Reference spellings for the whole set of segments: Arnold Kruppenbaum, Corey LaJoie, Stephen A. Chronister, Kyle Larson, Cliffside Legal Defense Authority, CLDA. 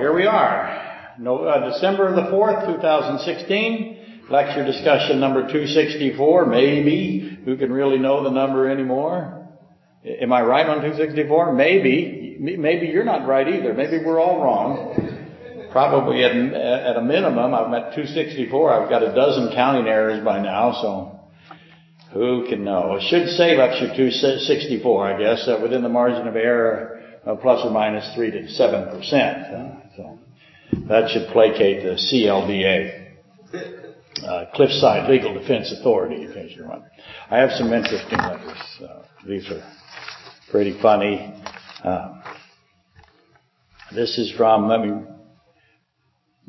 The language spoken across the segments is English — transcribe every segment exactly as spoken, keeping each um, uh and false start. Here we are, no, uh, December the fourth, two thousand sixteen, lecture discussion number two sixty-four, maybe. Who can really know the number anymore? Am I right on two sixty-four? Maybe. Maybe you're not right either. Maybe we're all wrong. Probably at, at a minimum, I'm at two sixty-four. I've got a dozen counting errors by now, so who can know? It should say lecture two sixty-four, I guess, uh, within the margin of error. Uh, plus or minus three to seven percent. Uh, so that should placate the C L D A, uh, Cliffside Legal Defense Authority, in case you're wondering. I have some interesting letters. Uh, these are pretty funny. Uh, this is from let me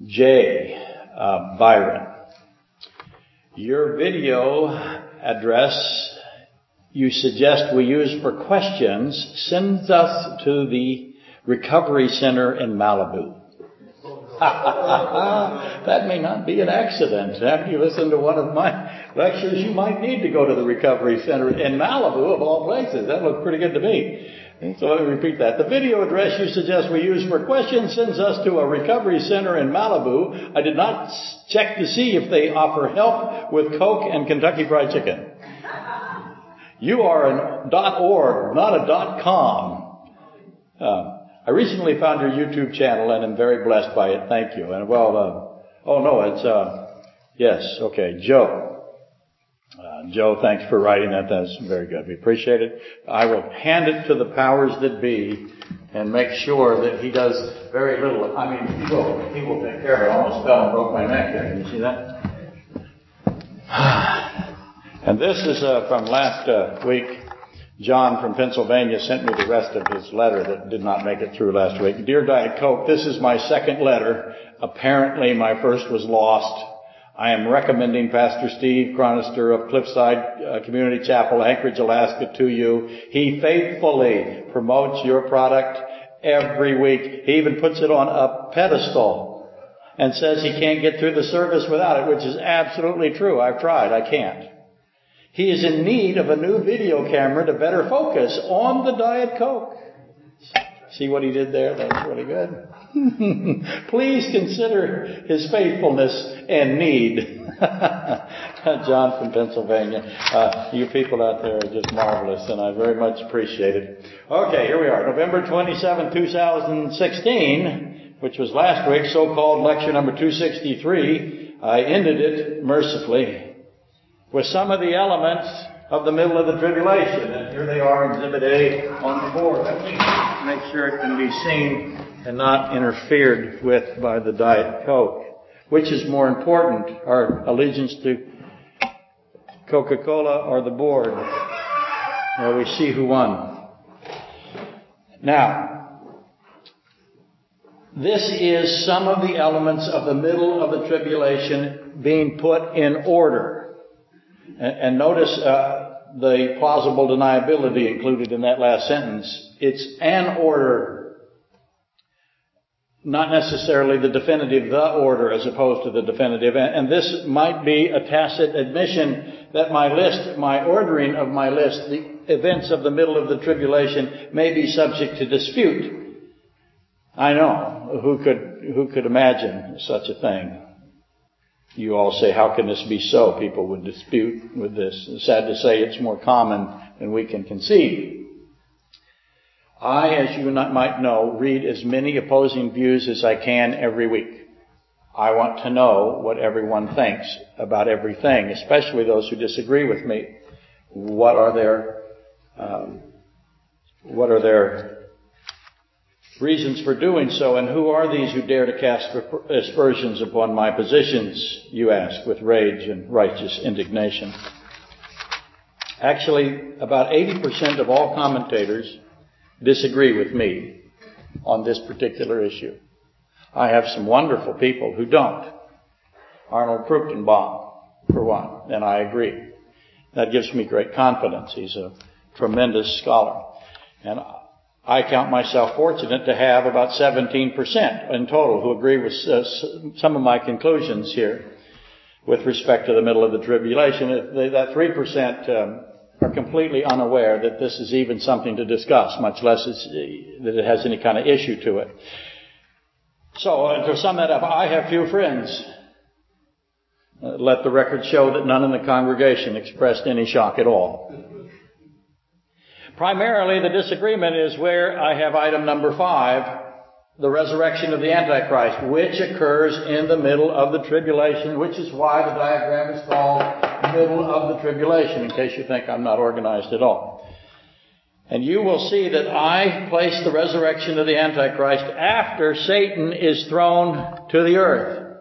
J. Uh, Byron. Your video address you suggest we use for questions, send us to the recovery center in Malibu. That may not be an accident. After you listen to one of my lectures, you might need to go to the recovery center in Malibu, of all places. That looked pretty good to me. So let me repeat that. The video address you suggest we use for questions sends us to a recovery center in Malibu. I did not check to see if they offer help with Coke and Kentucky Fried Chicken. You are a .org, not a .com. Uh, I recently found your YouTube channel and am very blessed by it. Thank you. And well, uh, oh no, it's uh, yes, okay, Joe. Uh, Joe, thanks for writing that. That's very good. We appreciate it. I will hand it to the powers that be and make sure that he does very little. I mean, he will. He will take care of it. I almost fell and broke my neck there. Can you see that? And this is uh, from last uh, week. John from Pennsylvania sent me the rest of his letter that did not make it through last week. Dear Diet Coke, this is my second letter. Apparently my first was lost. I am recommending Pastor Steve Chronister of Cliffside uh, Community Chapel, Anchorage, Alaska, to you. He faithfully promotes your product every week. He even puts it on a pedestal and says he can't get through the service without it, which is absolutely true. I've tried. I can't. He is in need of a new video camera to better focus on the Diet Coke. See what he did there? That's really good. Please consider his faithfulness and need. John from Pennsylvania. Uh, you people out there are just marvelous, and I very much appreciate it. Okay, here we are. November twenty-seventh, two thousand sixteen, which was last week, so-called lecture number two sixty-three. I ended it mercifully with some of the elements of the middle of the tribulation. And here they are, Exhibit A on the board. Let me make sure it can be seen and not interfered with by the Diet Coke. Which is more important, our allegiance to Coca-Cola or the board? Well, we see who won. Now, this is some of the elements of the middle of the tribulation being put in order. And notice uh, the plausible deniability included in that last sentence. It's an order, not necessarily the definitive the order as opposed to the definitive. And this might be a tacit admission that my list, my ordering of my list, the events of the middle of the tribulation may be subject to dispute. I know. Who could, who could imagine such a thing? You all say, how can this be so? People would dispute with this. It's sad to say it's more common than we can conceive. I, as you might know, read as many opposing views as I can every week. I want to know what everyone thinks about everything, especially those who disagree with me. What are their, um, what are their reasons for doing so, and who are these who dare to cast aspersions upon my positions, you ask, with rage and righteous indignation. Actually, about eighty percent of all commentators disagree with me on this particular issue. I have some wonderful people who don't. Arnold Kruppenbaum, for one, and I agree. That gives me great confidence. He's a tremendous scholar. And I count myself fortunate to have about seventeen percent in total who agree with uh, some of my conclusions here with respect to the middle of the tribulation. That three percent um, are completely unaware that this is even something to discuss, much less it's, that it has any kind of issue to it. So, and to sum that up, I have few friends. Uh, let the record show that none in the congregation expressed any shock at all. Primarily, the disagreement is where I have item number five, the resurrection of the Antichrist, which occurs in the middle of the tribulation, which is why the diagram is called middle of the tribulation, in case you think I'm not organized at all. And you will see that I place the resurrection of the Antichrist after Satan is thrown to the earth.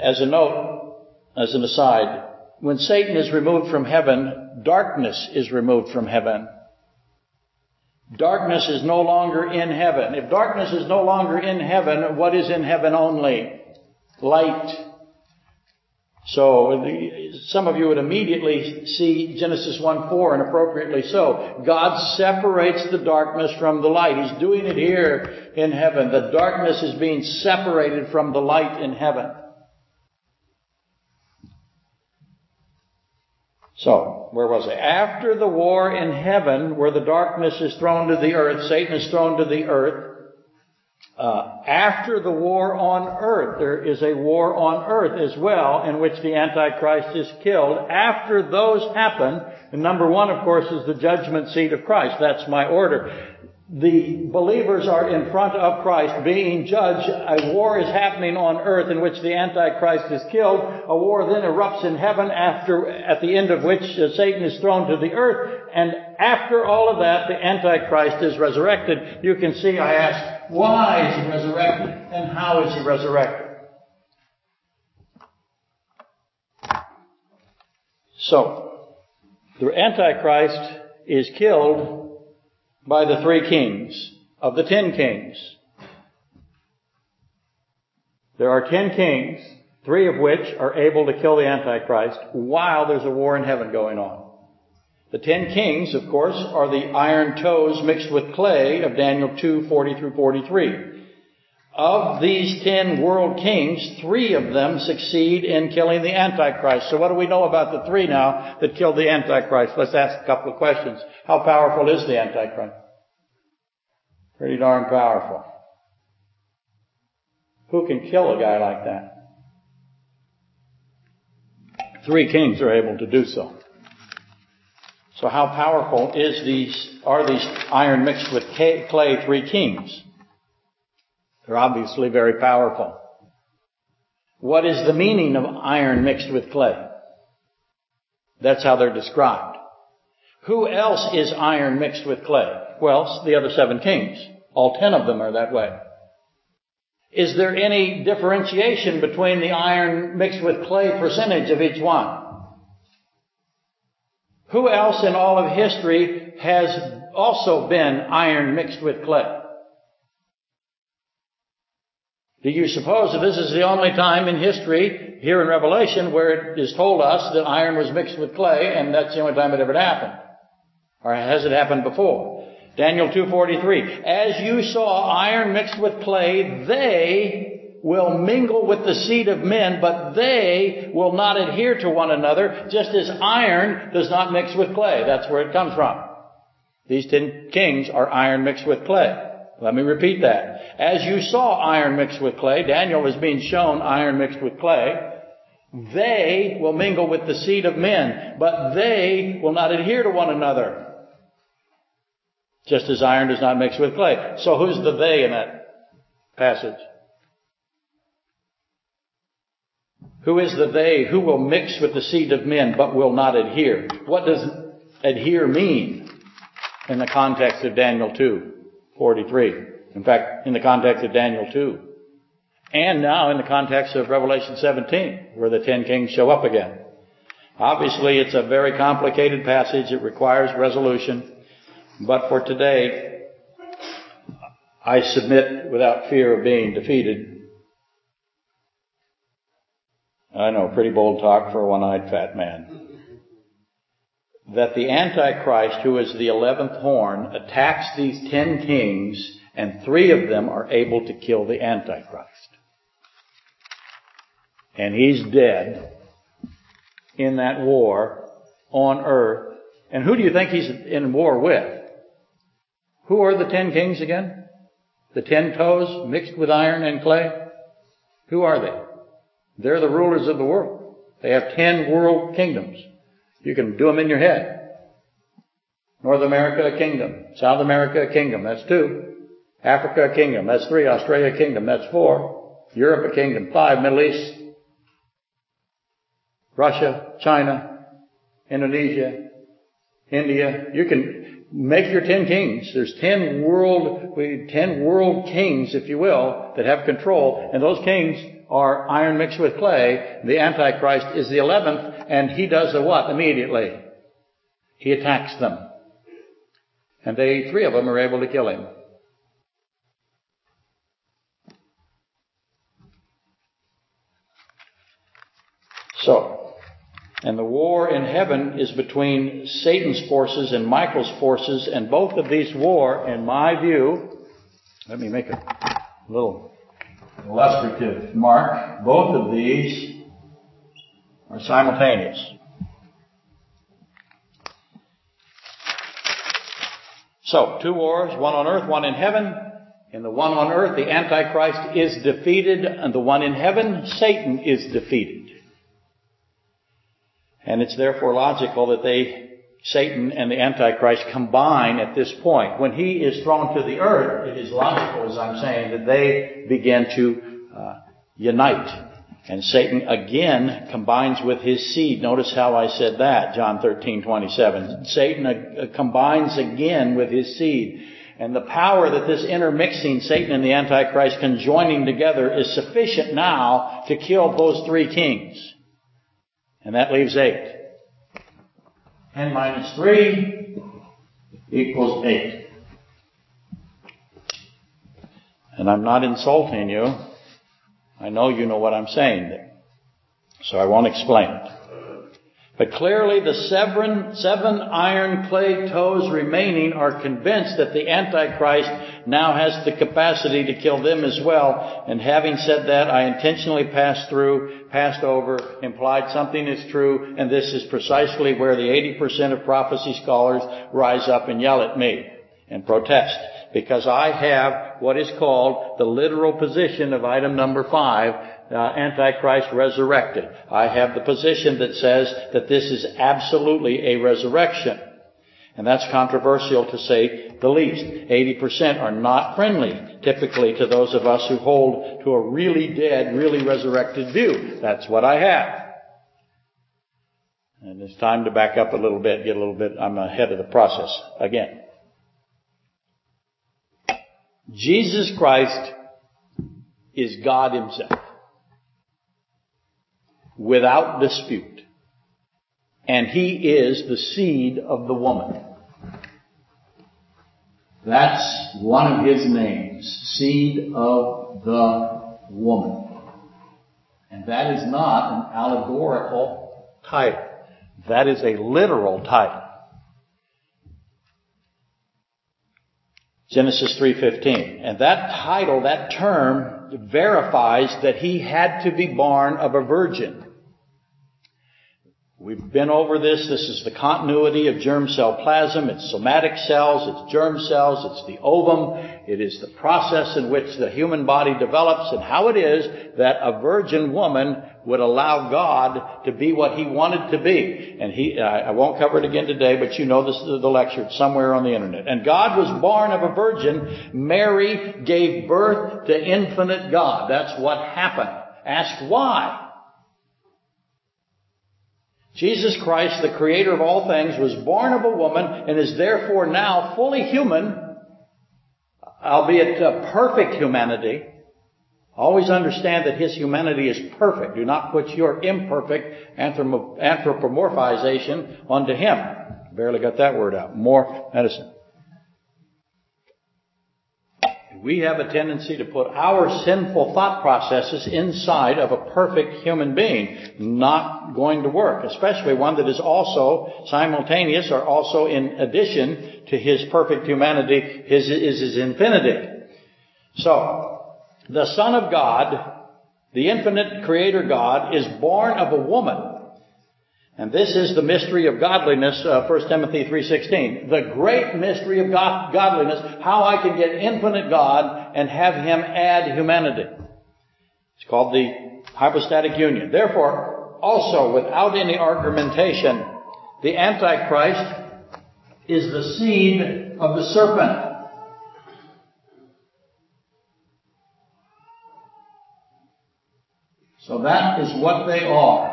As a note, as an aside, when Satan is removed from heaven, darkness is removed from heaven. Darkness is no longer in heaven. If darkness is no longer in heaven, what is in heaven only? Light. So some of you would immediately see Genesis one four, and appropriately so. God separates the darkness from the light. He's doing it here in heaven. The darkness is being separated from the light in heaven. So, where was I? After the war in heaven, where the darkness is thrown to the earth, Satan is thrown to the earth. Uh, after the war on earth, there is a war on earth as well, in which the Antichrist is killed. After those happen, and number one, of course, is the judgment seat of Christ. That's my order. The believers are in front of Christ being judged. A war is happening on earth in which the Antichrist is killed. A war then erupts in heaven, after, at the end of which Satan is thrown to the earth. And after all of that, the Antichrist is resurrected. You can see I asked, why is he resurrected and how is he resurrected? So, the Antichrist is killed by the three kings of the ten kings. There are ten kings, three of which are able to kill the Antichrist while there's a war in heaven going on. The ten kings, of course, are the iron toes mixed with clay of Daniel two forty through forty-three. Of these ten world kings, three of them succeed in killing the Antichrist. So what do we know about the three now that killed the Antichrist? Let's ask a couple of questions. How powerful is the Antichrist? Pretty darn powerful. Who can kill a guy like that? Three kings are able to do so. So how powerful is these, are these iron mixed with clay three kings? They're obviously very powerful. What is the meaning of iron mixed with clay? That's how they're described. Who else is iron mixed with clay? Well, the other seven kings. All ten of them are that way. Is there any differentiation between the iron mixed with clay percentage of each one? Who else in all of history has also been iron mixed with clay? Do you suppose that this is the only time in history, here in Revelation, where it is told us that iron was mixed with clay, and that's the only time it ever happened? Or has it happened before? Daniel two forty-three, as you saw iron mixed with clay, they will mingle with the seed of men, but they will not adhere to one another, just as iron does not mix with clay. That's where it comes from. These ten kings are iron mixed with clay. Let me repeat that. As you saw iron mixed with clay, Daniel was being shown iron mixed with clay, they will mingle with the seed of men, but they will not adhere to one another, just as iron does not mix with clay. So who's the they in that passage? Who is the they who will mix with the seed of men but will not adhere? What does adhere mean in the context of Daniel two forty-three. In fact, in the context of Daniel two. And now in the context of Revelation seventeen, where the ten kings show up again. Obviously, it's a very complicated passage. It requires resolution. But for today, I submit without fear of being defeated. I know, pretty bold talk for a one-eyed fat man. That the Antichrist, who is the eleventh horn, attacks these ten kings, and three of them are able to kill the Antichrist. And he's dead in that war on earth. And who do you think he's in war with? Who are the ten kings again? The ten toes mixed with iron and clay? Who are they? They're the rulers of the world. They have ten world kingdoms. You can do them in your head. North America, a kingdom. South America, a kingdom. That's two. Africa, a kingdom. That's three. Australia, a kingdom. That's four. Europe, a kingdom. Five. Middle East. Russia, China, Indonesia, India. You can make your ten kings. There's ten world, ten world kings, if you will, that have control. And those kings are iron mixed with clay. The Antichrist is the eleventh, and he does the what immediately? He attacks them. And they, three of them, are able to kill him. So, and the war in heaven is between Satan's forces and Michael's forces, and both of these war, in my view, let me make a little illustrative mark, both of these are simultaneous. So, two wars, one on earth, one in heaven. In the one on earth, the Antichrist is defeated, and the one in heaven, Satan is defeated. And it's therefore logical that they, Satan and the Antichrist, combine at this point. When he is thrown to the earth, it is logical, as I'm saying, that they begin to uh, unite. And Satan again combines with his seed. Notice how I said that, John thirteen twenty-seven. Satan uh, combines again with his seed. And the power that this intermixing, Satan and the Antichrist conjoining together, is sufficient now to kill those three kings. And that leaves eight. Ten minus three equals eight. And I'm not insulting you. I know you know what I'm saying there, so I won't explain it. But clearly the seven, seven iron clay toes remaining are convinced that the Antichrist now has the capacity to kill them as well. And having said that, I intentionally passed through, passed over, implied something is true, and this is precisely where the eighty percent of prophecy scholars rise up and yell at me and protest. Because I have what is called the literal position of item number five, uh, Antichrist resurrected. I have the position that says that this is absolutely a resurrection. And that's controversial, to say the least. eighty percent are not friendly, typically, to those of us who hold to a really dead, really resurrected view. That's what I have. And it's time to back up a little bit, get a little bit, I'm ahead of the process again. Jesus Christ is God himself, without dispute, and he is the seed of the woman. That's one of his names, seed of the woman. And that is not an allegorical title. That is a literal title. Genesis three fifteen. And that title, that term, verifies that he had to be born of a virgin. We've been over this. This is the continuity of germ cell plasm. It's somatic cells. It's germ cells. It's the ovum. It is the process in which the human body develops, and how it is that a virgin woman would allow God to be what he wanted to be. And he, I won't cover it again today, but you know this is the lecture. It's somewhere on the internet. And God was born of a virgin. Mary gave birth to infinite God. That's what happened. Ask why. Jesus Christ, the creator of all things, was born of a woman and is therefore now fully human, albeit perfect humanity. Always understand that his humanity is perfect. Do not put your imperfect anthropomorphization onto him. Barely got that word out. More medicine. We have a tendency to put our sinful thought processes inside of a perfect human being. Not going to work, especially one that is also simultaneous or also in addition to his perfect humanity, his is his infinity. So, the Son of God, the infinite creator God, is born of a woman. And this is the mystery of godliness, uh, First Timothy three sixteen. The great mystery of God, godliness, how I can get infinite God and have him add humanity. It's called the hypostatic union. Therefore, also without any argumentation, the Antichrist is the seed of the serpent. So that is what they are.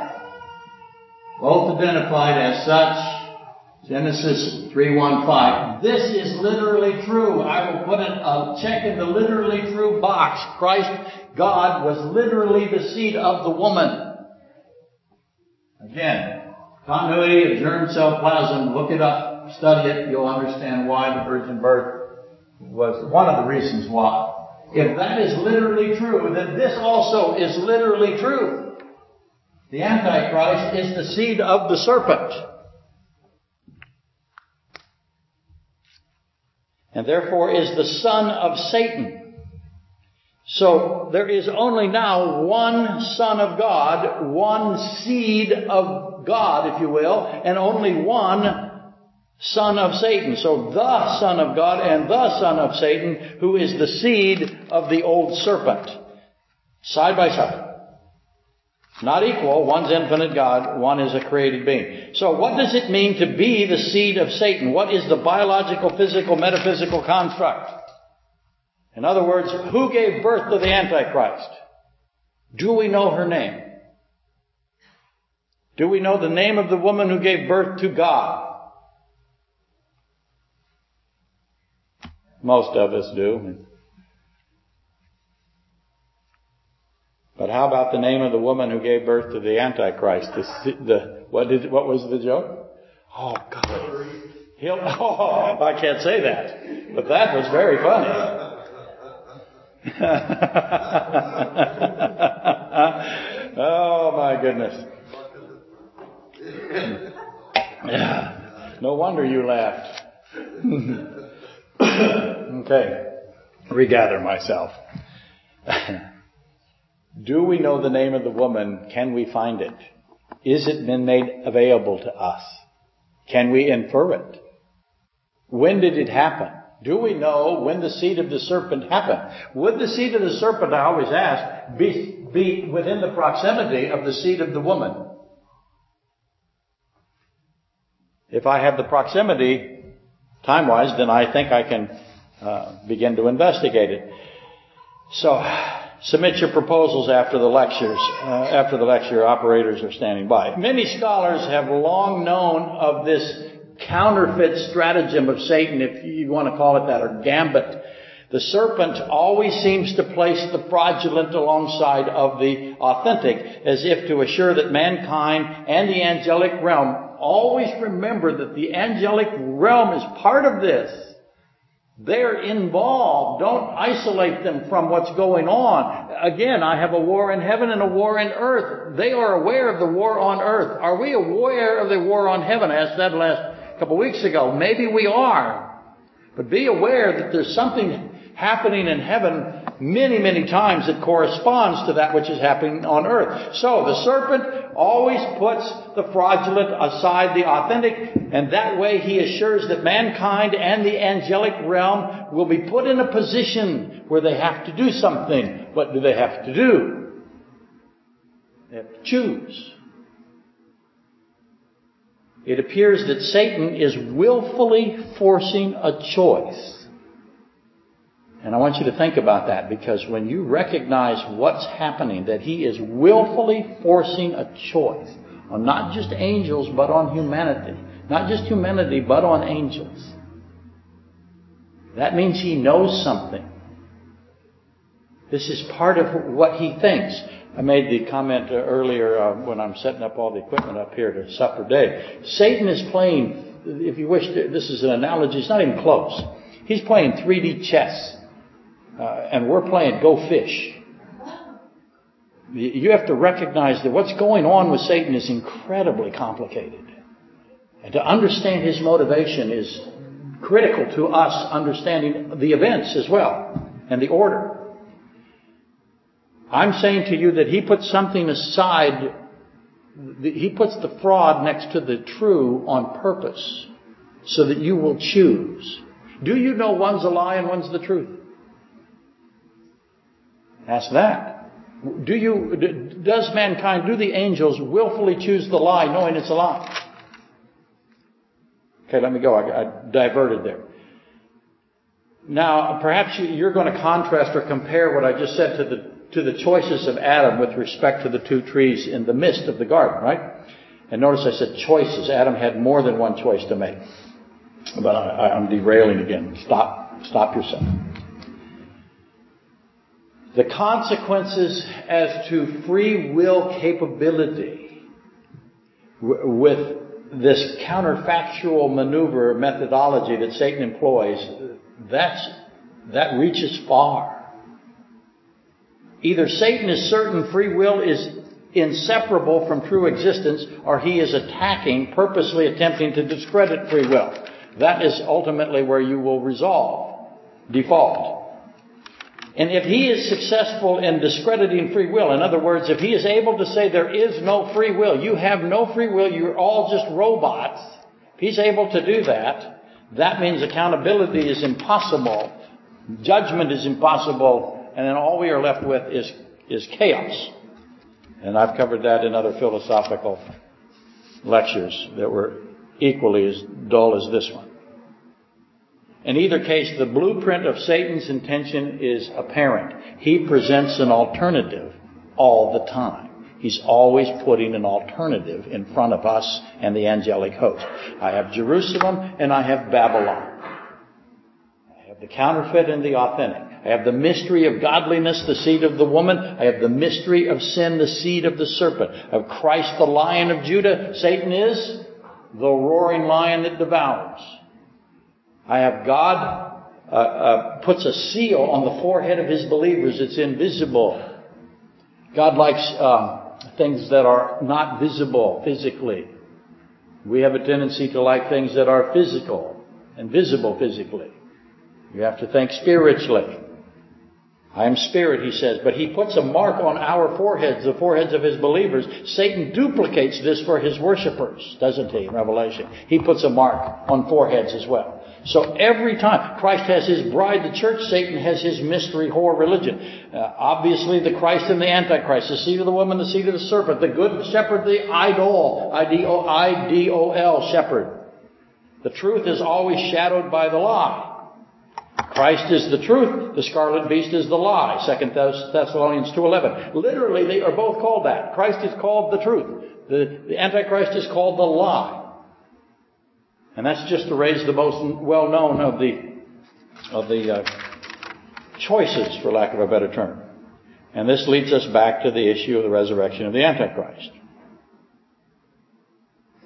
Both identified as such, Genesis three one five. This is literally true. I will put a check in the literally true box. Christ, God, was literally the seed of the woman. Again, continuity of germ cell plasm. Look it up, study it, you'll understand why the virgin birth was one of the reasons why. If that is literally true, then this also is literally true. The Antichrist is the seed of the serpent. And therefore is the son of Satan. So there is only now one son of God, one seed of God, if you will, and only one son of Satan. So the son of God and the son of Satan, who is the seed of the old serpent. Side by side. Not equal. One's infinite God. One is a created being. So what does it mean to be the seed of Satan? What is the biological, physical, metaphysical construct? In other words, who gave birth to the Antichrist? Do we know her name? Do we know the name of the woman who gave birth to God? Most of us do. But how about the name of the woman who gave birth to the Antichrist? The, the, what, did, what was the joke? Oh, God. He'll, oh, I can't say that. But that was very funny. Oh, my goodness. No wonder you laughed. Okay. Regather myself. Do we know the name of the woman? Can we find it? Is it been made available to us? Can we infer it? When did it happen? Do we know when the seed of the serpent happened? Would the seed of the serpent, I always ask, be, be within the proximity of the seed of the woman? If I have the proximity, time-wise, then I think I can uh, begin to investigate it. So... Submit your proposals after the lectures, uh, after the lecture operators are standing by. Many scholars have long known of this counterfeit stratagem of Satan, if you want to call it that, or gambit. The serpent always seems to place the fraudulent alongside of the authentic, as if to assure that mankind and the angelic realm always remember that the angelic realm is part of this. They're involved. Don't isolate them from what's going on. Again, I have a war in heaven and a war in earth. They are aware of the war on earth. Are we aware of the war on heaven? I asked that last couple of weeks ago. Maybe we are. But be aware that there's something happening in heaven many, many times that corresponds to that which is happening on earth. So the serpent always puts the fraudulent aside the authentic, and that way he assures that mankind and the angelic realm will be put in a position where they have to do something. What do they have to do? They have to choose. It appears that Satan is willfully forcing a choice. And I want you to think about that, because when you recognize what's happening, that he is willfully forcing a choice on not just angels, but on humanity. Not just humanity, but on angels. That means he knows something. This is part of what he thinks. I made the comment earlier uh, when I'm setting up all the equipment up here to supper day. Satan is playing, if you wish, to, this is an analogy, it's not even close. He's playing three D chess. Uh, and we're playing Go Fish. You have to recognize that what's going on with Satan is incredibly complicated. And to understand his motivation is critical to us understanding the events as well and the order. I'm saying to you that he puts something aside he puts the fraud next to the true on purpose so that you will choose. Do you know one's a lie and one's the truth? Ask that. Do you, does mankind, do the angels willfully choose the lie knowing it's a lie? Okay, let me go. I, I diverted there. Now, perhaps you're going to contrast or compare what I just said to the to the choices of Adam with respect to the two trees in the midst of the garden, right? And notice I said choices. Adam had more than one choice to make. But I, I'm derailing again. Stop, stop yourself. The consequences as to free will capability with this counterfactual maneuver methodology that Satan employs, that's, that reaches far. Either Satan is certain free will is inseparable from true existence, or he is attacking, purposely attempting to discredit free will. That is ultimately where you will resolve, default. And if he is successful in discrediting free will, in other words, if he is able to say there is no free will, you have no free will, you're all just robots, if he's able to do that, that means accountability is impossible, judgment is impossible, and then all we are left with is, is chaos. And I've covered that in other philosophical lectures that were equally as dull as this one. In either case, the blueprint of Satan's intention is apparent. He presents an alternative all the time. He's always putting an alternative in front of us and the angelic host. I have Jerusalem and I have Babylon. I have the counterfeit and the authentic. I have the mystery of godliness, the seed of the woman. I have the mystery of sin, the seed of the serpent. I have Christ, the Lion of Judah. Satan is the roaring lion that devours. I have God uh, uh, puts a seal on the forehead of his believers. It's invisible. God likes uh, things that are not visible physically. We have a tendency to like things that are physical and visible physically. You have to think spiritually. I am spirit, he says, but he puts a mark on our foreheads, the foreheads of his believers. Satan duplicates this for his worshipers, doesn't he, in Revelation? He puts a mark on foreheads as well. So every time, Christ has his bride, the church, Satan has his mystery whore religion. Uh, obviously, the Christ and the Antichrist, the seed of the woman, the seed of the serpent, the good shepherd, the idol, I D O L, shepherd. The truth is always shadowed by the lie. Christ is the truth. The scarlet beast is the lie. Second Thessalonians two eleven. Literally, they are both called that. Christ is called the truth. The, the Antichrist is called the lie. And that's just to raise the most well-known of the of the uh, choices, for lack of a better term. And this leads us back to the issue of the resurrection of the Antichrist.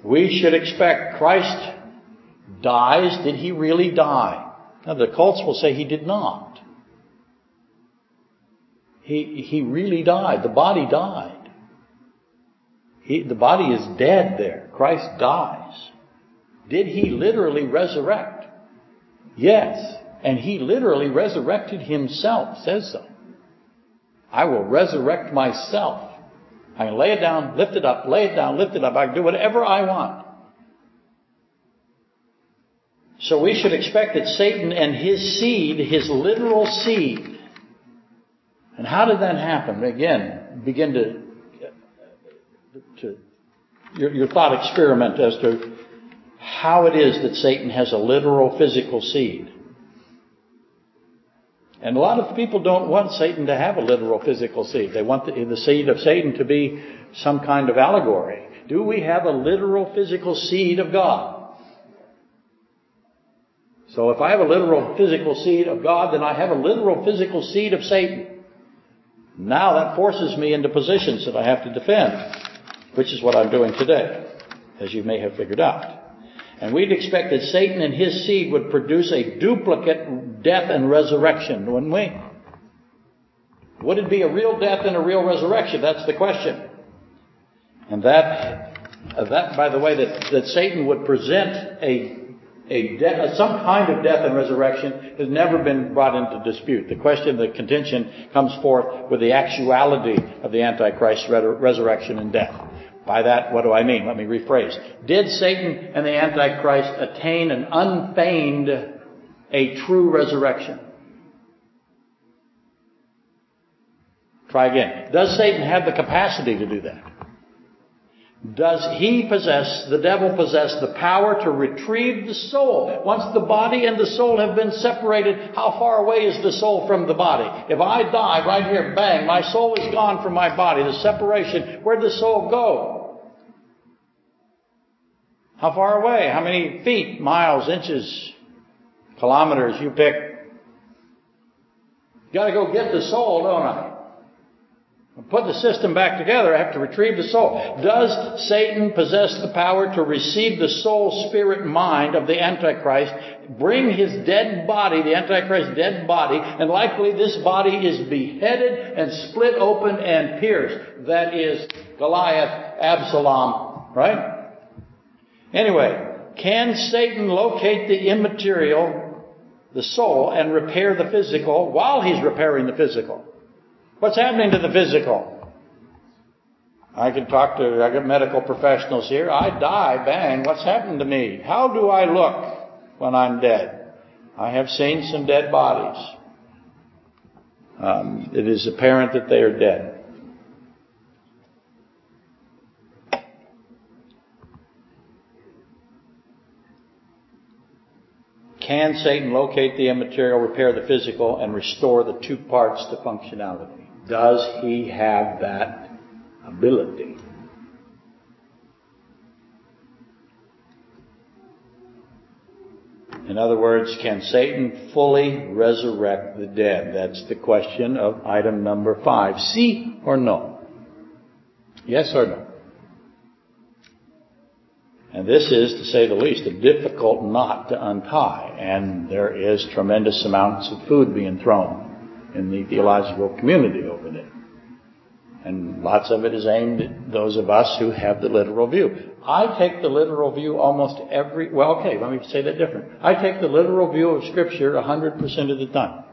We should expect Christ dies. Did he really die? Now, the cults will say he did not. He he really died. The body died. He, the body is dead there. Christ dies. Did he literally resurrect? Yes. And he literally resurrected himself, says so. I will resurrect myself. I can lay it down, lift it up, lay it down, lift it up. I can do whatever I want. So we should expect that Satan and his seed, his literal seed. And how did that happen? Again, begin to, to your, your thought experiment as to how it is that Satan has a literal physical seed. And a lot of people don't want Satan to have a literal physical seed. They want the, the seed of Satan to be some kind of allegory. Do we have a literal physical seed of God? So if I have a literal physical seed of God, then I have a literal physical seed of Satan. Now that forces me into positions that I have to defend, which is what I'm doing today, as you may have figured out. And we'd expect that Satan and his seed would produce a duplicate death and resurrection, wouldn't we? Would it be a real death and a real resurrection? That's the question. And that, that by the way, that, that Satan would present a A death, some kind of death and resurrection has never been brought into dispute. The question, the contention comes forth with the actuality of the Antichrist's resurrection and death. By that, what do I mean? Let me rephrase. Did Satan and the Antichrist attain an unfeigned, a true resurrection? Try again. Does Satan have the capacity to do that? Does he possess, the devil possess, the power to retrieve the soul? Once the body and the soul have been separated, how far away is the soul from the body? If I die right here, bang, my soul is gone from my body. The separation, where'd the soul go? How far away? How many feet, miles, inches, kilometers, you pick? Got to go get the soul, don't I? Put the system back together, I have to retrieve the soul. Does Satan possess the power to receive the soul, spirit, mind of the Antichrist, bring his dead body, the Antichrist's dead body, and likely this body is beheaded and split open and pierced? That is Goliath, Absalom, right? Anyway, can Satan locate the immaterial, the soul, and repair the physical while he's repairing the physical? What's happening to the physical? I can talk to I got medical professionals here. I die, bang, what's happened to me? How do I look when I'm dead? I have seen some dead bodies. Um, it is apparent that they are dead. Can Satan locate the immaterial, repair the physical, and restore the two parts to functionality? Does he have that ability? In other words, can Satan fully resurrect the dead? That's the question of item number five. See or no? Yes or no? And this is, to say the least, a difficult knot to untie. And there is tremendous amounts of food being thrown in the theological community over there. And lots of it is aimed at those of us who have the literal view. I take the literal view almost every... Well, okay, let me say that different. I take the literal view of Scripture one hundred percent of the time.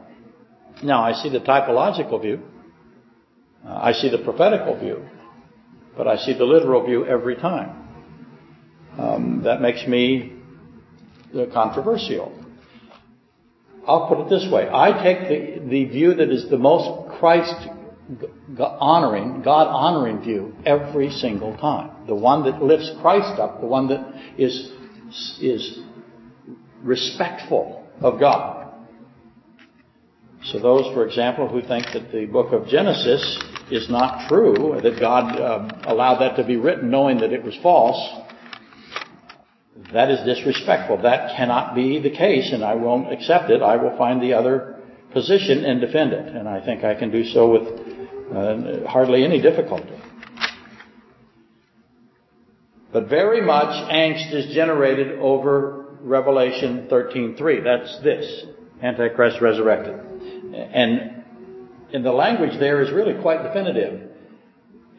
Now, I see the typological view. Uh, I see the prophetical view. But I see the literal view every time. Um, that makes me uh, controversial. I'll put it this way. I take the, the view that is the most Christ-honoring, God-honoring view every single time. The one that lifts Christ up, the one that is, is respectful of God. So those, for example, who think that the book of Genesis is not true, that God uh, allowed that to be written knowing that it was false... That is disrespectful. That cannot be the case, and I won't accept it. I will find the other position and defend it. And I think I can do so with uh, hardly any difficulty. But very much angst is generated over Revelation thirteen three. That's this, Antichrist resurrected. And in the language there is really quite definitive.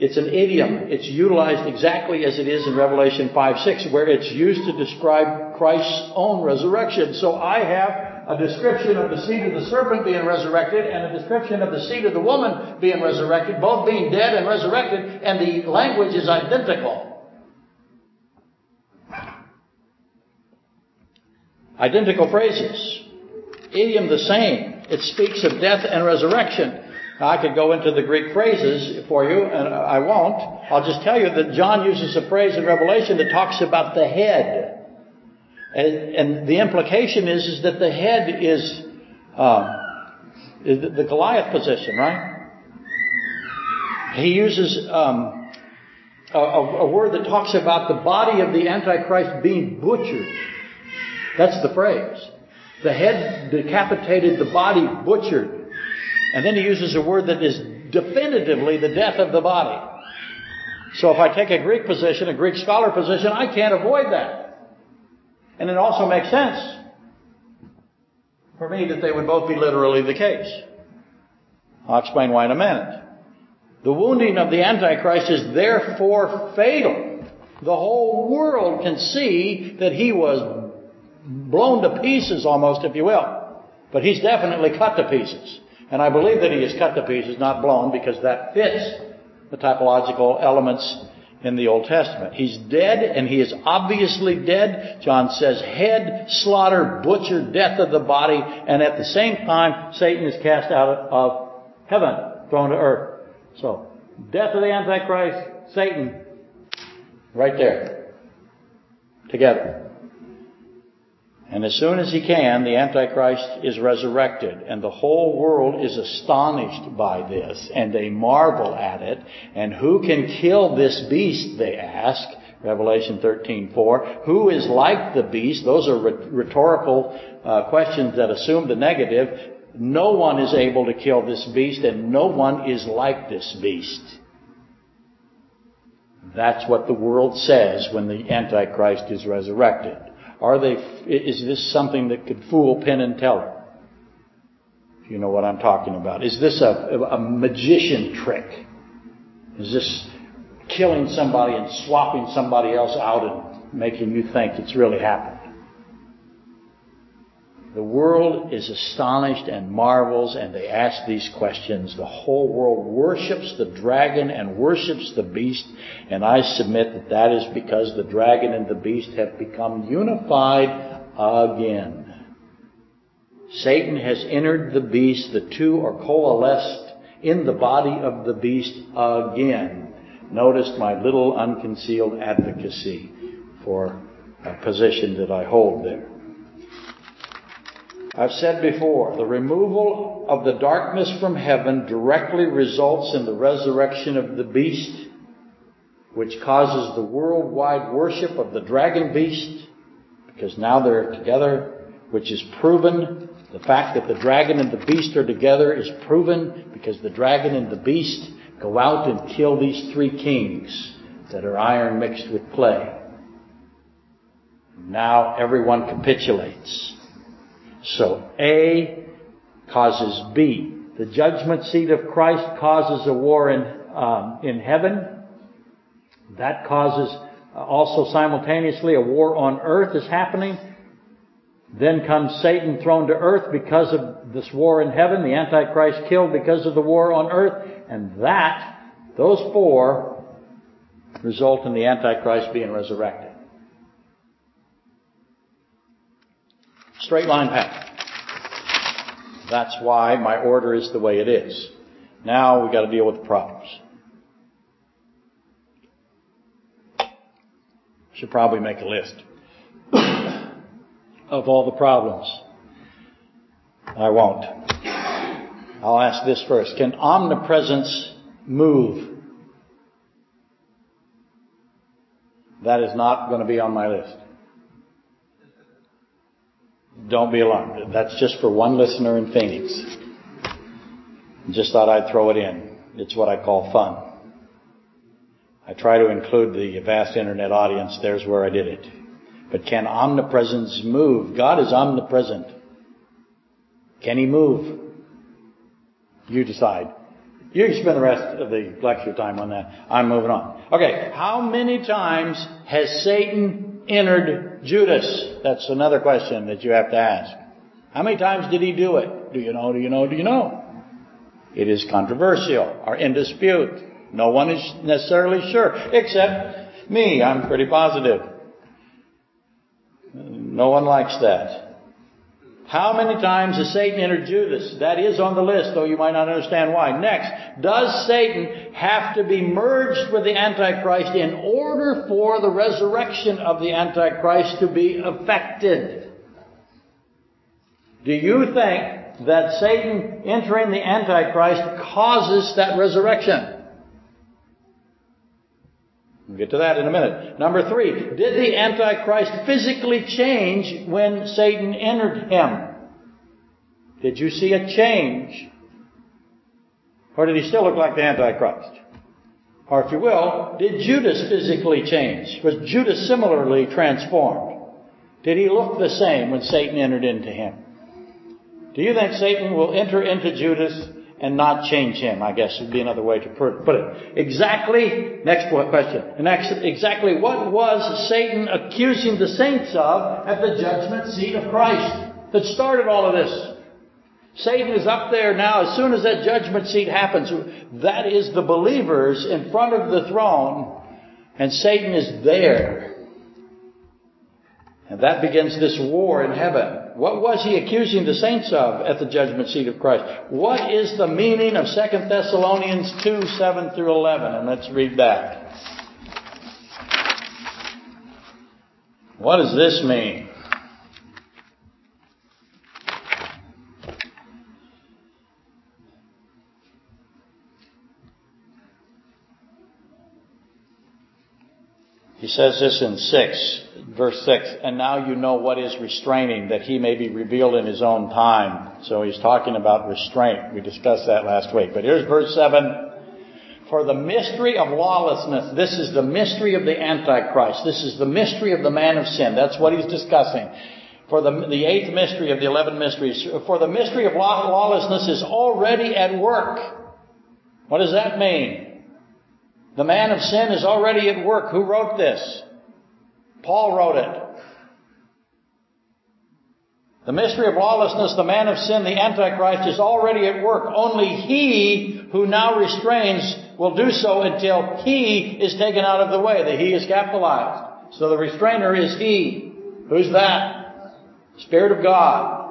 It's an idiom. It's utilized exactly as it is in Revelation five six, where it's used to describe Christ's own resurrection. So I have a description of the seed of the serpent being resurrected and a description of the seed of the woman being resurrected, both being dead and resurrected, and the language is identical. Identical phrases. Idiom the same. It speaks of death and resurrection. Now, I could go into the Greek phrases for you, and I won't. I'll just tell you that John uses a phrase in Revelation that talks about the head. And, and the implication is, is that the head is, uh, is the Goliath position, right? He uses um, a, a word that talks about the body of the Antichrist being butchered. That's the phrase. The head decapitated, the body butchered. And then he uses a word that is definitively the death of the body. So if I take a Greek position, a Greek scholar position, I can't avoid that. And it also makes sense for me that they would both be literally the case. I'll explain why in a minute. The wounding of the Antichrist is therefore fatal. The whole world can see that he was blown to pieces almost, if you will. But he's definitely cut to pieces. And I believe that he is cut to pieces, not blown, because that fits the typological elements in the Old Testament. He's dead, and he is obviously dead. John says head, slaughter, butcher, death of the body, and at the same time, Satan is cast out of heaven, thrown to earth. So, death of the Antichrist, Satan, right there, together. And as soon as he can, the Antichrist is resurrected. And the whole world is astonished by this. And they marvel at it. And who can kill this beast, they ask. Revelation thirteen four. Who is like the beast? Those are rhetorical uh, questions that assume the negative. No one is able to kill this beast, and no one is like this beast. That's what the world says when the Antichrist is resurrected. Are they? Is this something that could fool Penn and Teller? If you know what I'm talking about. Is this a, a magician trick? Is this killing somebody and swapping somebody else out and making you think it's really happened? The world is astonished and marvels, and they ask these questions. The whole world worships the dragon and worships the beast, and I submit that that is because the dragon and the beast have become unified again. Satan has entered the beast. The two are coalesced in the body of the beast again. Notice my little unconcealed advocacy for a position that I hold there. I've said before, the removal of the darkness from heaven directly results in the resurrection of the beast, which causes the worldwide worship of the dragon beast, because now they're together, which is proven. The fact that the dragon and the beast are together is proven because the dragon and the beast go out and kill these three kings that are iron mixed with clay. Now everyone capitulates. So A causes B. The judgment seat of Christ causes a war in um, in heaven. That causes uh, also simultaneously a war on earth is happening. Then comes Satan thrown to earth because of this war in heaven. The Antichrist killed because of the war on earth. And that, those four, result in the Antichrist being resurrected. Straight line path. That's why my order is the way it is. Now we've got to deal with the problems. Should probably make a list of all the problems. I won't. I'll ask this first. Can omnipresence move? That is not going to be on my list. Don't be alarmed. That's just for one listener in Phoenix. Just thought I'd throw it in. It's what I call fun. I try to include the vast internet audience. There's where I did it. But can omnipresence move? God is omnipresent. Can He move? You decide. You can spend the rest of the lecture time on that. I'm moving on. Okay. How many times has Satan entered Judas? That's another question that you have to ask. How many times did he do it? Do you know? Do you know? Do you know? It is controversial or in dispute. No one is necessarily sure, except me. I'm pretty positive. No one likes that. How many times has Satan entered Judas? That is on the list, though you might not understand why. Next, does Satan have to be merged with the Antichrist in order for the resurrection of the Antichrist to be effected? Do you think that Satan entering the Antichrist causes that resurrection? We'll get to that in a minute. Number three, did the Antichrist physically change when Satan entered him? Did you see a change? Or did he still look like the Antichrist? Or if you will, did Judas physically change? Was Judas similarly transformed? Did he look the same when Satan entered into him? Do you think Satan will enter into Judas and not change him, I guess would be another way to put it. Exactly, next question. Next, exactly what was Satan accusing the saints of at the judgment seat of Christ that started all of this? Satan is up there now as soon as that judgment seat happens. That is the believers in front of the throne. And Satan is there. And that begins this war in heaven. What was he accusing the saints of at the judgment seat of Christ? What is the meaning of Second Thessalonians two, seven through eleven? And let's read that. What does this mean? He says this in six, verse six, and now you know what is restraining, that he may be revealed in his own time. So he's talking about restraint. We discussed that last week. But here's verse seven. For the mystery of lawlessness, this is the mystery of the Antichrist. This is the mystery of the man of sin. That's what he's discussing. For the, the eighth mystery of the eleven mysteries. For the mystery of lawlessness is already at work. What does that mean? The man of sin is already at work. Who wrote this? Paul wrote it. The mystery of lawlessness, the man of sin, the Antichrist, is already at work. Only he who now restrains will do so until he is taken out of the way. The he is capitalized. So the restrainer is he. Who's that? Spirit of God.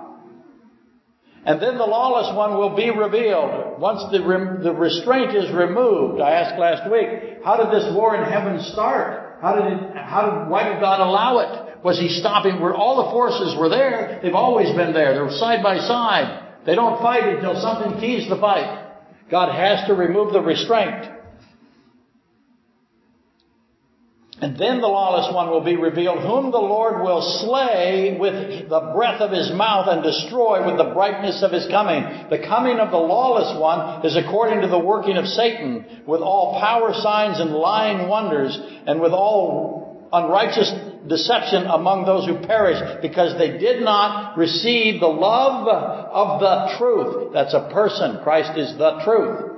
And then the lawless one will be revealed once the re- the restraint is removed. I asked last week, how did this war in heaven start? How did it, how did, why did God allow it? Was he stopping? Where all the forces were there. They've always been there. They're side by side. They don't fight until something keys the fight. God has to remove the restraint. And then the lawless one will be revealed, whom the Lord will slay with the breath of his mouth and destroy with the brightness of his coming. The coming of the lawless one is according to the working of Satan, with all power, signs, and lying wonders, and with all unrighteous deception among those who perish, because they did not receive the love of the truth. That's a person. Christ is the truth,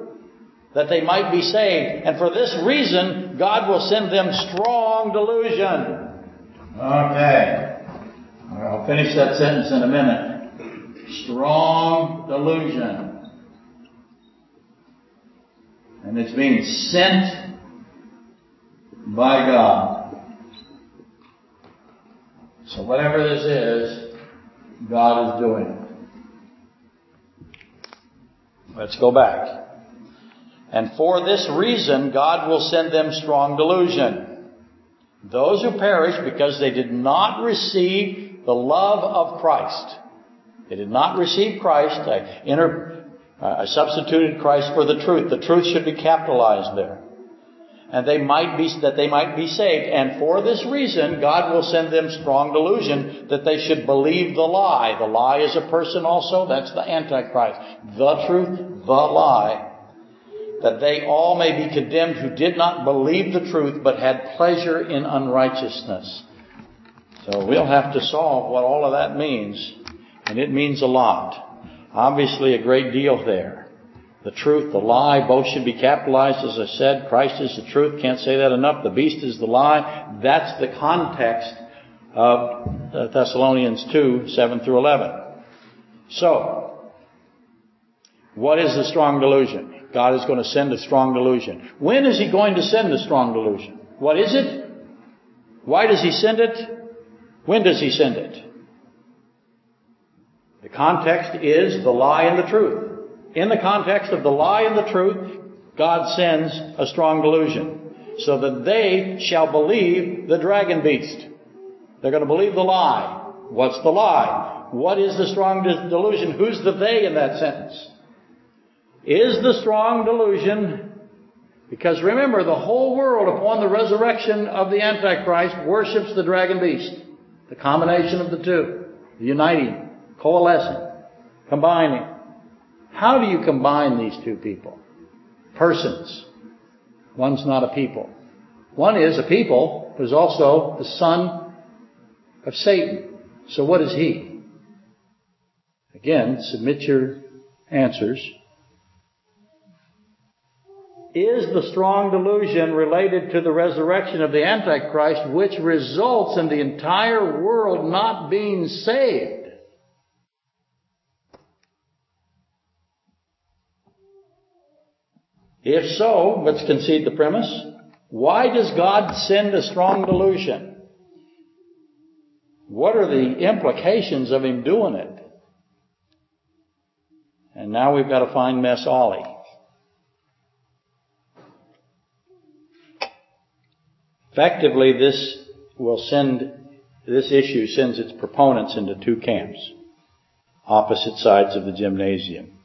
that they might be saved. And for this reason, God will send them strong delusion. Okay. I'll finish that sentence in a minute. Strong delusion. And it's being sent by God. So whatever this is, God is doing it. Let's go back. And for this reason, God will send them strong delusion. Those who perish because they did not receive the love of Christ. They did not receive Christ. I, inter, I substituted Christ for the truth. The truth should be capitalized there. And they might be, that they might be saved. And for this reason, God will send them strong delusion, that they should believe the lie. The lie is a person also. That's the Antichrist. The truth, the lie. That they all may be condemned who did not believe the truth, but had pleasure in unrighteousness. So we'll have to solve what all of that means. And it means a lot. Obviously a great deal there. The truth, the lie, both should be capitalized, as I said. Christ is the truth. Can't say that enough. The beast is the lie. That's the context of Thessalonians two, seven through eleven. So, what is the strong delusion? God is going to send a strong delusion. When is he going to send the strong delusion? What is it? Why does he send it? When does he send it? The context is the lie and the truth. In the context of the lie and the truth, God sends a strong delusion, so that they shall believe the dragon beast. They're going to believe the lie. What's the lie? What is the strong delusion? Who's the they in that sentence? Is the strong delusion, because remember, the whole world upon the resurrection of the Antichrist worships the dragon beast. The combination of the two, uniting, coalescing, combining. How do you combine these two people? Persons. One's not a people. One is a people who's also the son of Satan. So what is he? Again, submit your answers. Is the strong delusion related to the resurrection of the Antichrist, which results in the entire world not being saved? If so, let's concede the premise. Why does God send a strong delusion? What are the implications of him doing it? And now we've got to find Miss Ollie. Effectively, this will send, this issue sends its proponents into two camps, opposite sides of the gymnasium.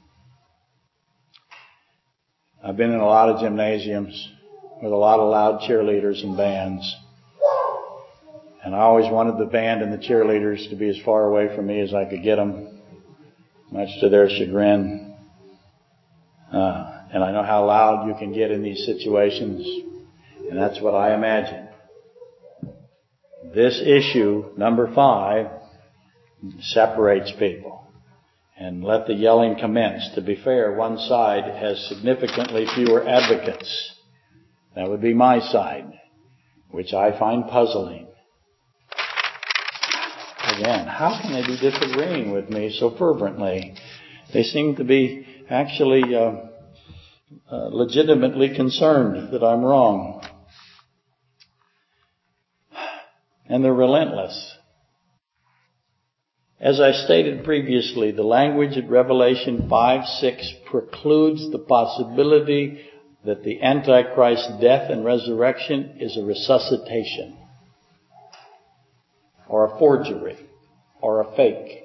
I've been in a lot of gymnasiums with a lot of loud cheerleaders and bands. And I always wanted the band and the cheerleaders to be as far away from me as I could get them, much to their chagrin. Uh, and I know how loud you can get in these situations, and that's what I imagine. This issue, number five, separates people. And let the yelling commence. To be fair, one side has significantly fewer advocates. That would be my side, which I find puzzling. Again, how can they be disagreeing with me so fervently? They seem to be actually uh, uh, legitimately concerned that I'm wrong. And they're relentless. As I stated previously, the language of Revelation five six precludes the possibility that the Antichrist's death and resurrection is a resuscitation, or a forgery, or a fake.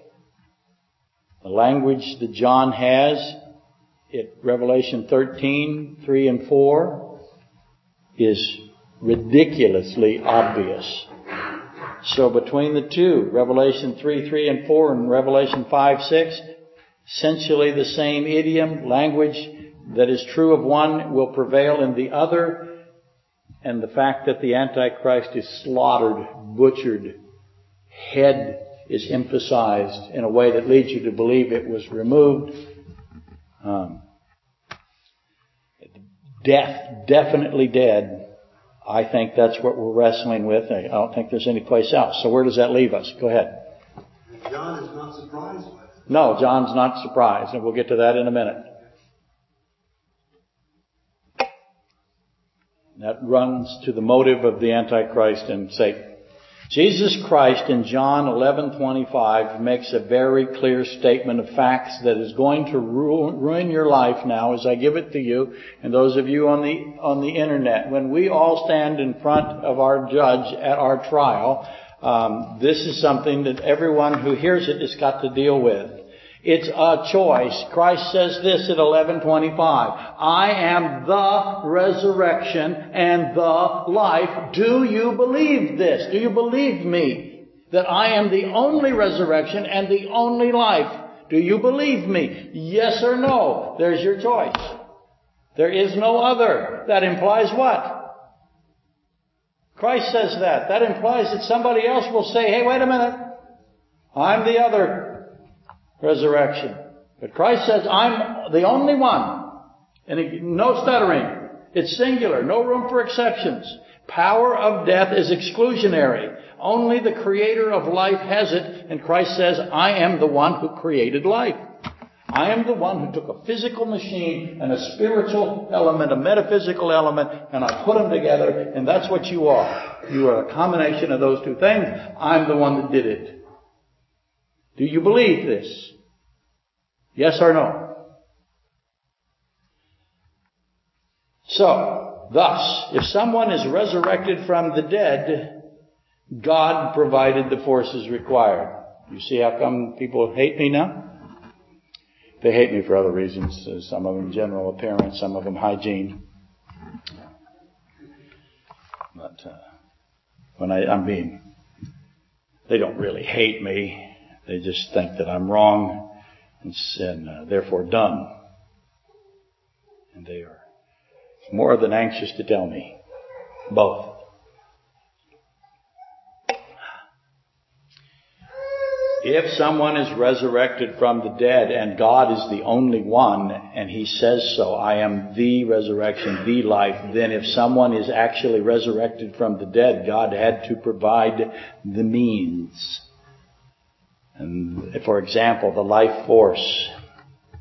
The language that John has in Revelation thirteen, three and four is ridiculously obvious. So between the two, Revelation three, three and four and Revelation five, six, essentially the same idiom, language that is true of one will prevail in the other, and the fact that the Antichrist is slaughtered, butchered, head is emphasized in a way that leads you to believe it was removed. Um, death, definitely dead. I think that's what we're wrestling with. I don't think there's any place else. So where does that leave us? Go ahead. John is not surprised by it. No, John's not surprised, and we'll get to that in a minute. That runs to the motive of the Antichrist and Satan. Jesus Christ in John eleven twenty-five makes a very clear statement of facts that is going to ruin your life now as I give it to you and those of you on the on the internet. When we all stand in front of our judge at our trial, um, this is something that everyone who hears it has got to deal with. It's a choice. Christ says this at eleven twenty-five. I am the resurrection and the life. Do you believe this? Do you believe me? That I am the only resurrection and the only life. Do you believe me? Yes or no? There's your choice. There is no other. That implies what? Christ says that. That implies that somebody else will say, hey, wait a minute. I'm the other resurrection. But Christ says, I'm the only one. And he, no stuttering. It's singular. No room for exceptions. Power of death is exclusionary. Only the creator of life has it. And Christ says, I am the one who created life. I am the one who took a physical machine and a spiritual element, a metaphysical element, and I put them together. And that's what you are. You are a combination of those two things. I'm the one that did it. Do you believe this? Yes or no? So, thus, if someone is resurrected from the dead, God provided the forces required. You see how come people hate me now? They hate me for other reasons. Some of them general appearance, some of them hygiene. But uh, when I, I mean, they don't really hate me. They just think that I'm wrong and sin, uh, therefore done. And they are more than anxious to tell me both. If someone is resurrected from the dead and God is the only one and he says so, I am the resurrection, the life, then if someone is actually resurrected from the dead, God had to provide the means. And for example, the life force,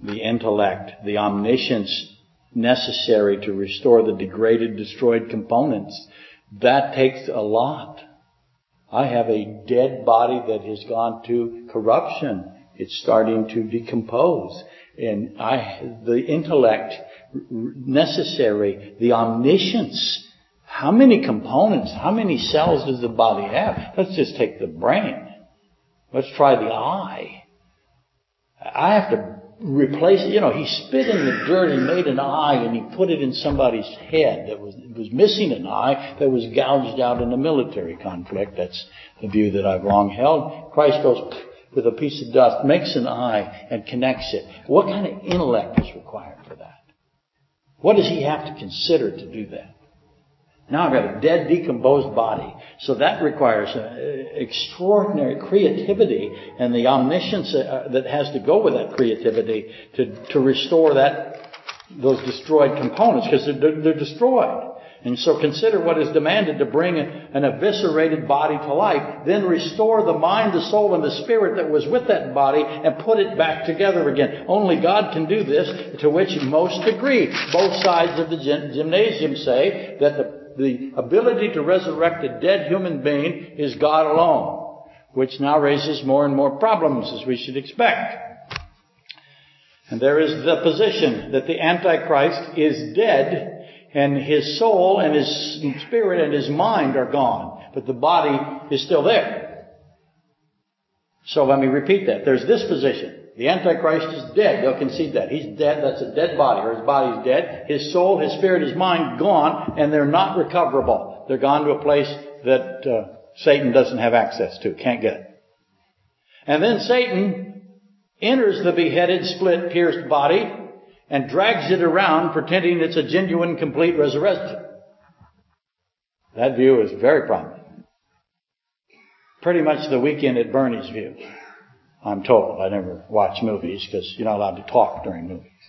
the intellect, the omniscience necessary to restore the degraded, destroyed components. That takes a lot. I have a dead body that has gone to corruption. It's starting to decompose. And I, the intellect necessary, the omniscience. How many components, how many cells does the body have? Let's just take the brain. Let's try the eye. I have to replace it. You know, he spit in the dirt and made an eye, and he put it in somebody's head that was was missing an eye that was gouged out in a military conflict. That's the view that I've long held. Christ goes with a piece of dust, makes an eye, and connects it. What kind of intellect is required for that? What does he have to consider to do that? Now I've got a dead, decomposed body. So that requires uh, extraordinary creativity and the omniscience uh, that has to go with that creativity to, to restore that, those destroyed components, because they're, they're destroyed. And so consider what is demanded to bring an eviscerated body to life. Then restore the mind, the soul, and the spirit that was with that body and put it back together again. Only God can do this, to which most agree. Both sides of the gymnasium say that the The ability to resurrect a dead human being is God alone, which now raises more and more problems, as we should expect. And there is the position that the Antichrist is dead, and his soul and his spirit and his mind are gone, but the body is still there. So let me repeat that. There's this position. The Antichrist is dead. They'll concede that. He's dead. That's a dead body, or his body's dead. His soul, his spirit, his mind, gone, and they're not recoverable. They're gone to a place that uh, Satan doesn't have access to, can't get it. And then Satan enters the beheaded, split, pierced body and drags it around, pretending it's a genuine, complete resurrection. That view is very prominent. Pretty much the Weekend at Bernie's view, I'm told. I never watch movies because you're not allowed to talk during movies.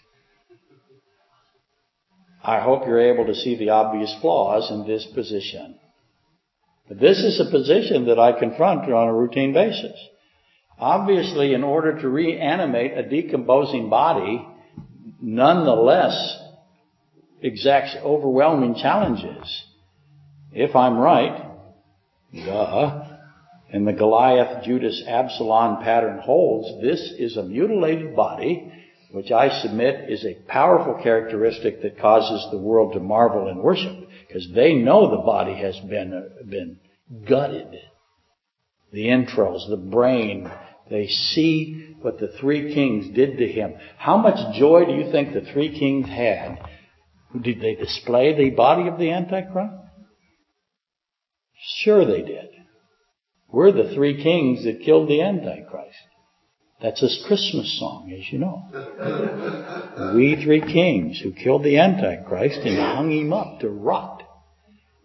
I hope you're able to see the obvious flaws in this position. But this is a position that I confront on a routine basis. Obviously, in order to reanimate a decomposing body, nonetheless exacts overwhelming challenges. If I'm right, duh. And the Goliath, Judas, Absalom pattern holds, this is a mutilated body, which I submit is a powerful characteristic that causes the world to marvel and worship, because they know the body has been, uh, been gutted. The entrails, the brain, they see what the three kings did to him. How much joy do you think the three kings had? Did they display the body of the Antichrist? Sure they did. We're the three kings that killed the Antichrist. That's his Christmas song, as you know. We three kings who killed the Antichrist and hung him up to rot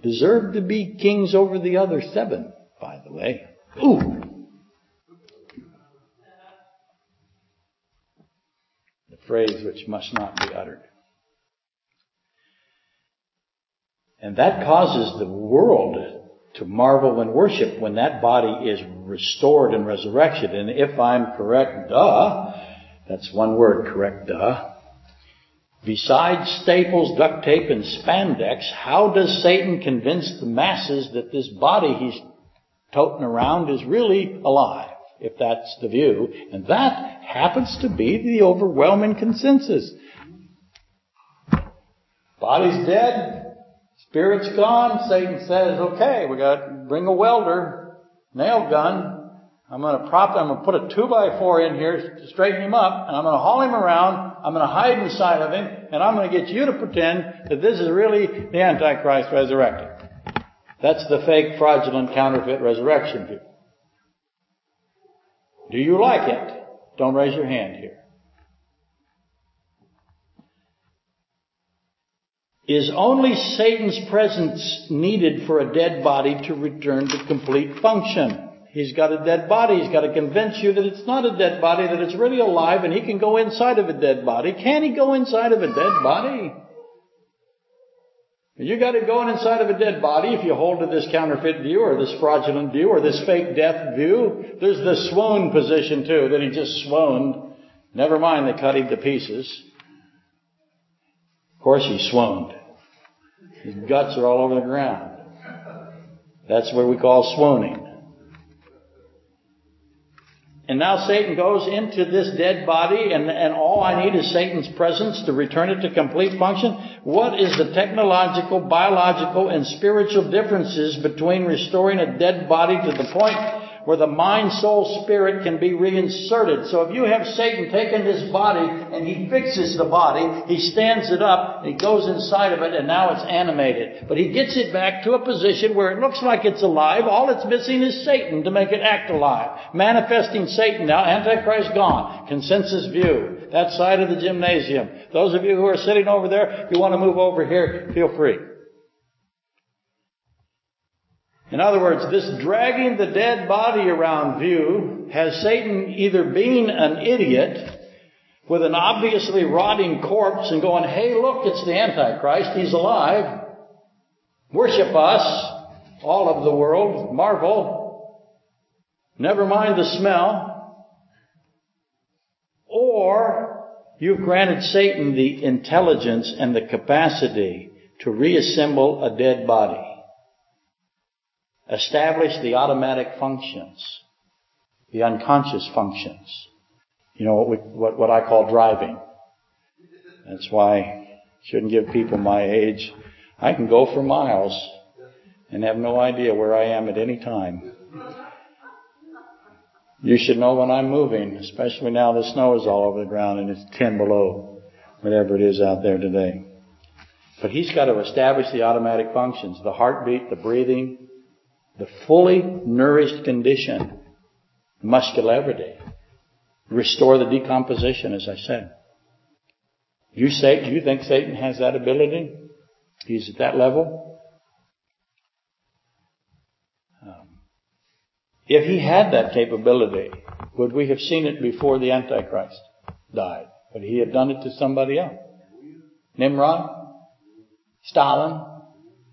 deserve to be kings over the other seven, by the way. Ooh! The phrase which must not be uttered. And that causes the world to marvel and worship when that body is restored in resurrection. And if I'm correct, duh, that's one word, correct, duh. Besides staples, duct tape, and spandex, how does Satan convince the masses that this body he's toting around is really alive, if that's the view? And that happens to be the overwhelming consensus. Body's dead. Spirit's gone. Satan says, okay, we got to bring a welder, nail gun. I'm going to prop, I'm going to put a two by four in here to straighten him up, and I'm going to haul him around. I'm going to hide inside of him, and I'm going to get you to pretend that this is really the Antichrist resurrected. That's the fake, fraudulent, counterfeit resurrection view. Do you like it? Don't raise your hand here. Is only Satan's presence needed for a dead body to return to complete function? He's got a dead body. He's got to convince you that it's not a dead body, that it's really alive, and he can go inside of a dead body. Can he go inside of a dead body? You got to go inside of a dead body if you hold to this counterfeit view or this fraudulent view or this fake death view. There's the swoon position, too, that he just swooned. Never mind, they cut him to pieces. Of course he swooned. His guts are all over the ground. That's what we call swooning. And now Satan goes into this dead body, and, and all I need is Satan's presence to return it to complete function. What is the technological, biological, and spiritual differences between restoring a dead body to the point where the mind, soul, spirit can be reinserted? So if you have Satan taking this body, and he fixes the body, he stands it up, he goes inside of it, and now it's animated. But he gets it back to a position where it looks like it's alive. All it's missing is Satan to make it act alive. Manifesting Satan now, Antichrist gone. Consensus view. That side of the gymnasium. Those of you who are sitting over there, if you want to move over here, feel free. In other words, this dragging the dead body around view has Satan either being an idiot with an obviously rotting corpse and going, hey, look, it's the Antichrist, he's alive, worship us, all of the world, marvel, never mind the smell, or you've granted Satan the intelligence and the capacity to reassemble a dead body. Establish the automatic functions, the unconscious functions. You know, what, we, what what I call driving. That's why I shouldn't give people my age. I can go for miles and have no idea where I am at any time. You should know when I'm moving, especially now the snow is all over the ground and it's ten below, whatever it is out there today. But he's got to establish the automatic functions, the heartbeat, the breathing, the fully nourished condition, muscularity, restore the decomposition, as I said. You say, do you think Satan has that ability? He's at that level? Um, if he had that capability, would we have seen it before the Antichrist died? Would he have done it to somebody else? Nimrod? Stalin?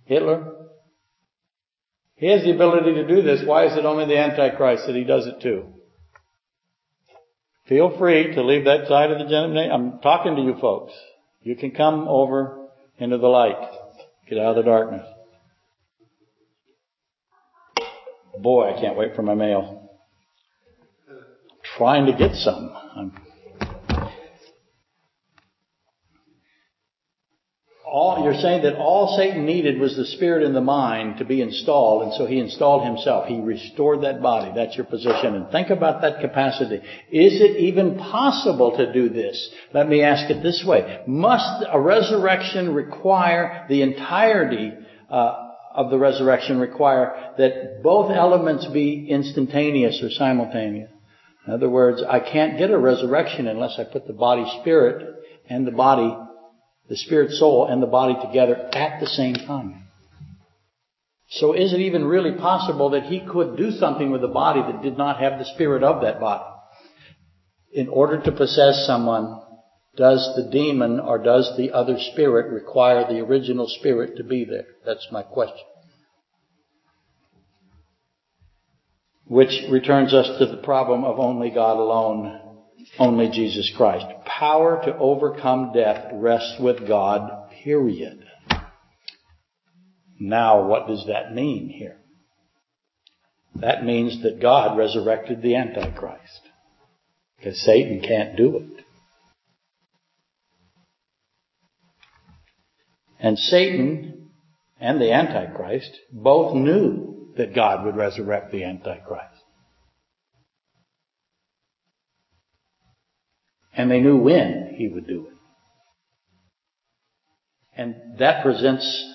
Hitler? He has the ability to do this. Why is it only the Antichrist that he does it to? Feel free to leave that side of the gymnasium. I'm talking to you folks. You can come over into the light. Get out of the darkness. Boy, I can't wait for my mail. I'm trying to get some. I'm All, you're saying that all Satan needed was the spirit and the mind to be installed, and so he installed himself. He restored that body. That's your position. And think about that capacity. Is it even possible to do this? Let me ask it this way. Must a resurrection require the entirety uh, of the resurrection require that both elements be instantaneous or simultaneous? In other words, I can't get a resurrection unless I put the body spirit and the body the spirit, soul, and the body together at the same time. So is it even really possible that he could do something with a body that did not have the spirit of that body? In order to possess someone, does the demon or does the other spirit require the original spirit to be there? That's my question. Which returns us to the problem of only God alone, only Jesus Christ. Power to overcome death rests with God, period. Now, what does that mean here? That means that God resurrected the Antichrist, because Satan can't do it. And Satan and the Antichrist both knew that God would resurrect the Antichrist. And they knew when he would do it. And that presents,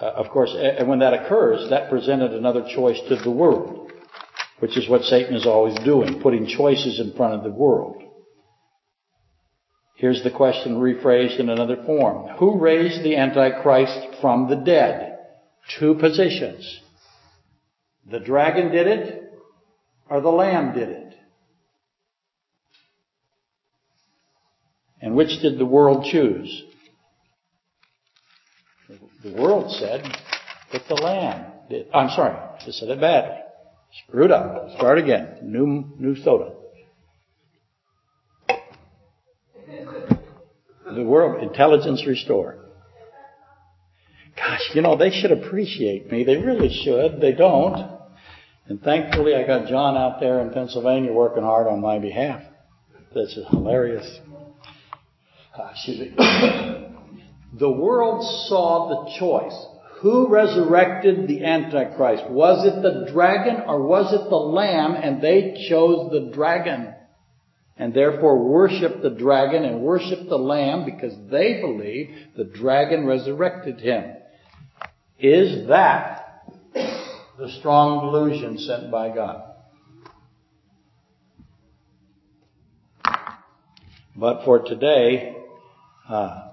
uh, of course, and when that occurs, that presented another choice to the world, which is what Satan is always doing, putting choices in front of the world. Here's the question rephrased in another form. Who raised the Antichrist from the dead? Two positions. The dragon did it, or the lamb did it? And which did the world choose? The world said that the lamb did. I'm sorry, I said it badly. Screwed up. Start again. New, new soda. the world, intelligence restored. Gosh, you know, they should appreciate me. They really should. They don't. And thankfully, I got John out there in Pennsylvania working hard on my behalf. This is hilarious. Gosh, the world saw the choice. Who resurrected the Antichrist? Was it the dragon or was it the lamb? And they chose the dragon. And therefore worship the dragon and worship the lamb because they believe the dragon resurrected him. Is that the strong delusion sent by God? But for today, uh,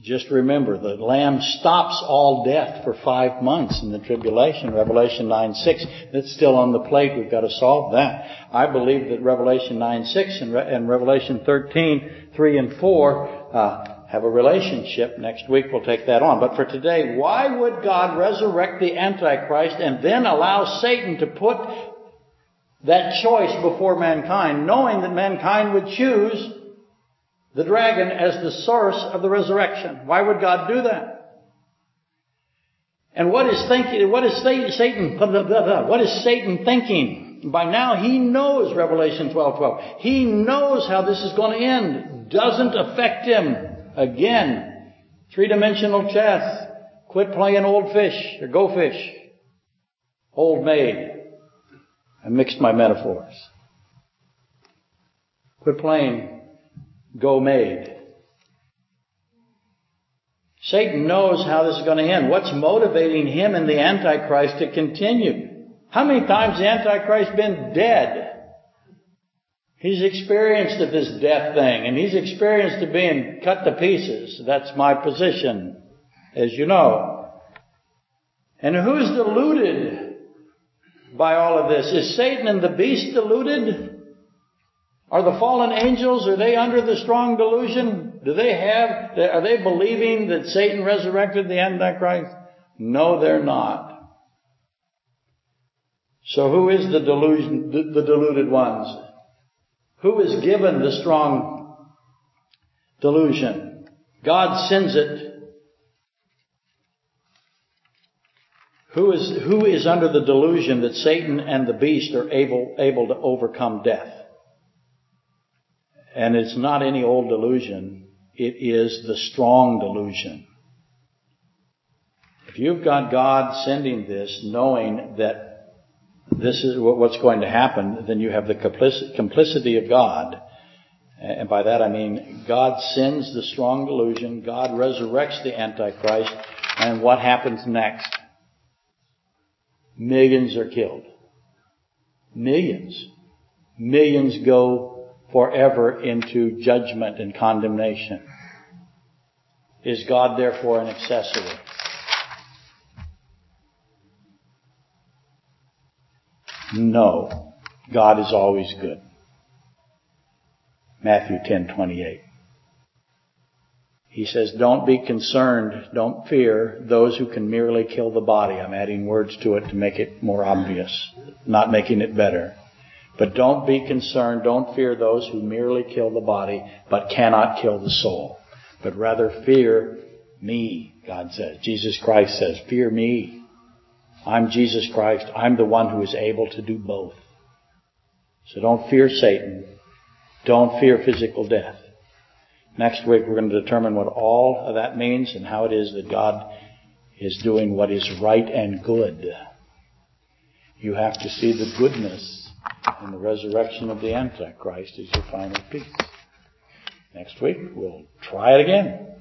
just remember the lamb stops all death for five months in the tribulation, Revelation nine six. That's still on the plate. We've got to solve that. I believe that Revelation nine six and, Re- and Revelation thirteen three and four uh, have a relationship. Next week we'll take that on. But for today, why would God resurrect the Antichrist and then allow Satan to put that choice before mankind, knowing that mankind would choose the dragon as the source of the resurrection? Why would God do that? And what is thinking? What is Satan? Blah, blah, blah, blah, what is Satan thinking? By now he knows Revelation twelve twelve. He knows how this is going to end. Doesn't affect him. Again, three-dimensional chess. Quit playing old fish or go fish. Old maid. I mixed my metaphors. Quit playing go made. Satan knows how this is going to end. What's motivating him and the Antichrist to continue? How many times the Antichrist been dead? He's experienced of this death thing, and he's experienced of being cut to pieces. That's my position, as you know. And who's deluded by all of this? Is Satan and the beast deluded? Are the fallen angels, are they under the strong delusion? Do they have, are they believing that Satan resurrected the Antichrist? No, they're not. So who is the delusion, the deluded ones? Who is given the strong delusion? God sends it. Who is, who is under the delusion that Satan and the beast are able, able to overcome death? And it's not any old delusion. It is the strong delusion. If you've got God sending this, knowing that this is what's going to happen, then you have the complicity of God. And by that I mean God sends the strong delusion. God resurrects the Antichrist. And what happens next? Millions are killed. Millions. Millions go forever into judgment and condemnation. Is God therefore an accessory? No. God is always good. Matthew ten twenty-eight. He says, don't be concerned, don't fear those who can merely kill the body. I'm adding words to it to make it more obvious, not making it better. But don't be concerned, don't fear those who merely kill the body, but cannot kill the soul. But rather fear me, God says. Jesus Christ says, fear me. I'm Jesus Christ. I'm the one who is able to do both. So don't fear Satan. Don't fear physical death. Next week we're going to determine what all of that means and how it is that God is doing what is right and good. You have to see the goodness and the resurrection of the Antichrist is your final peace. Next week, we'll try it again.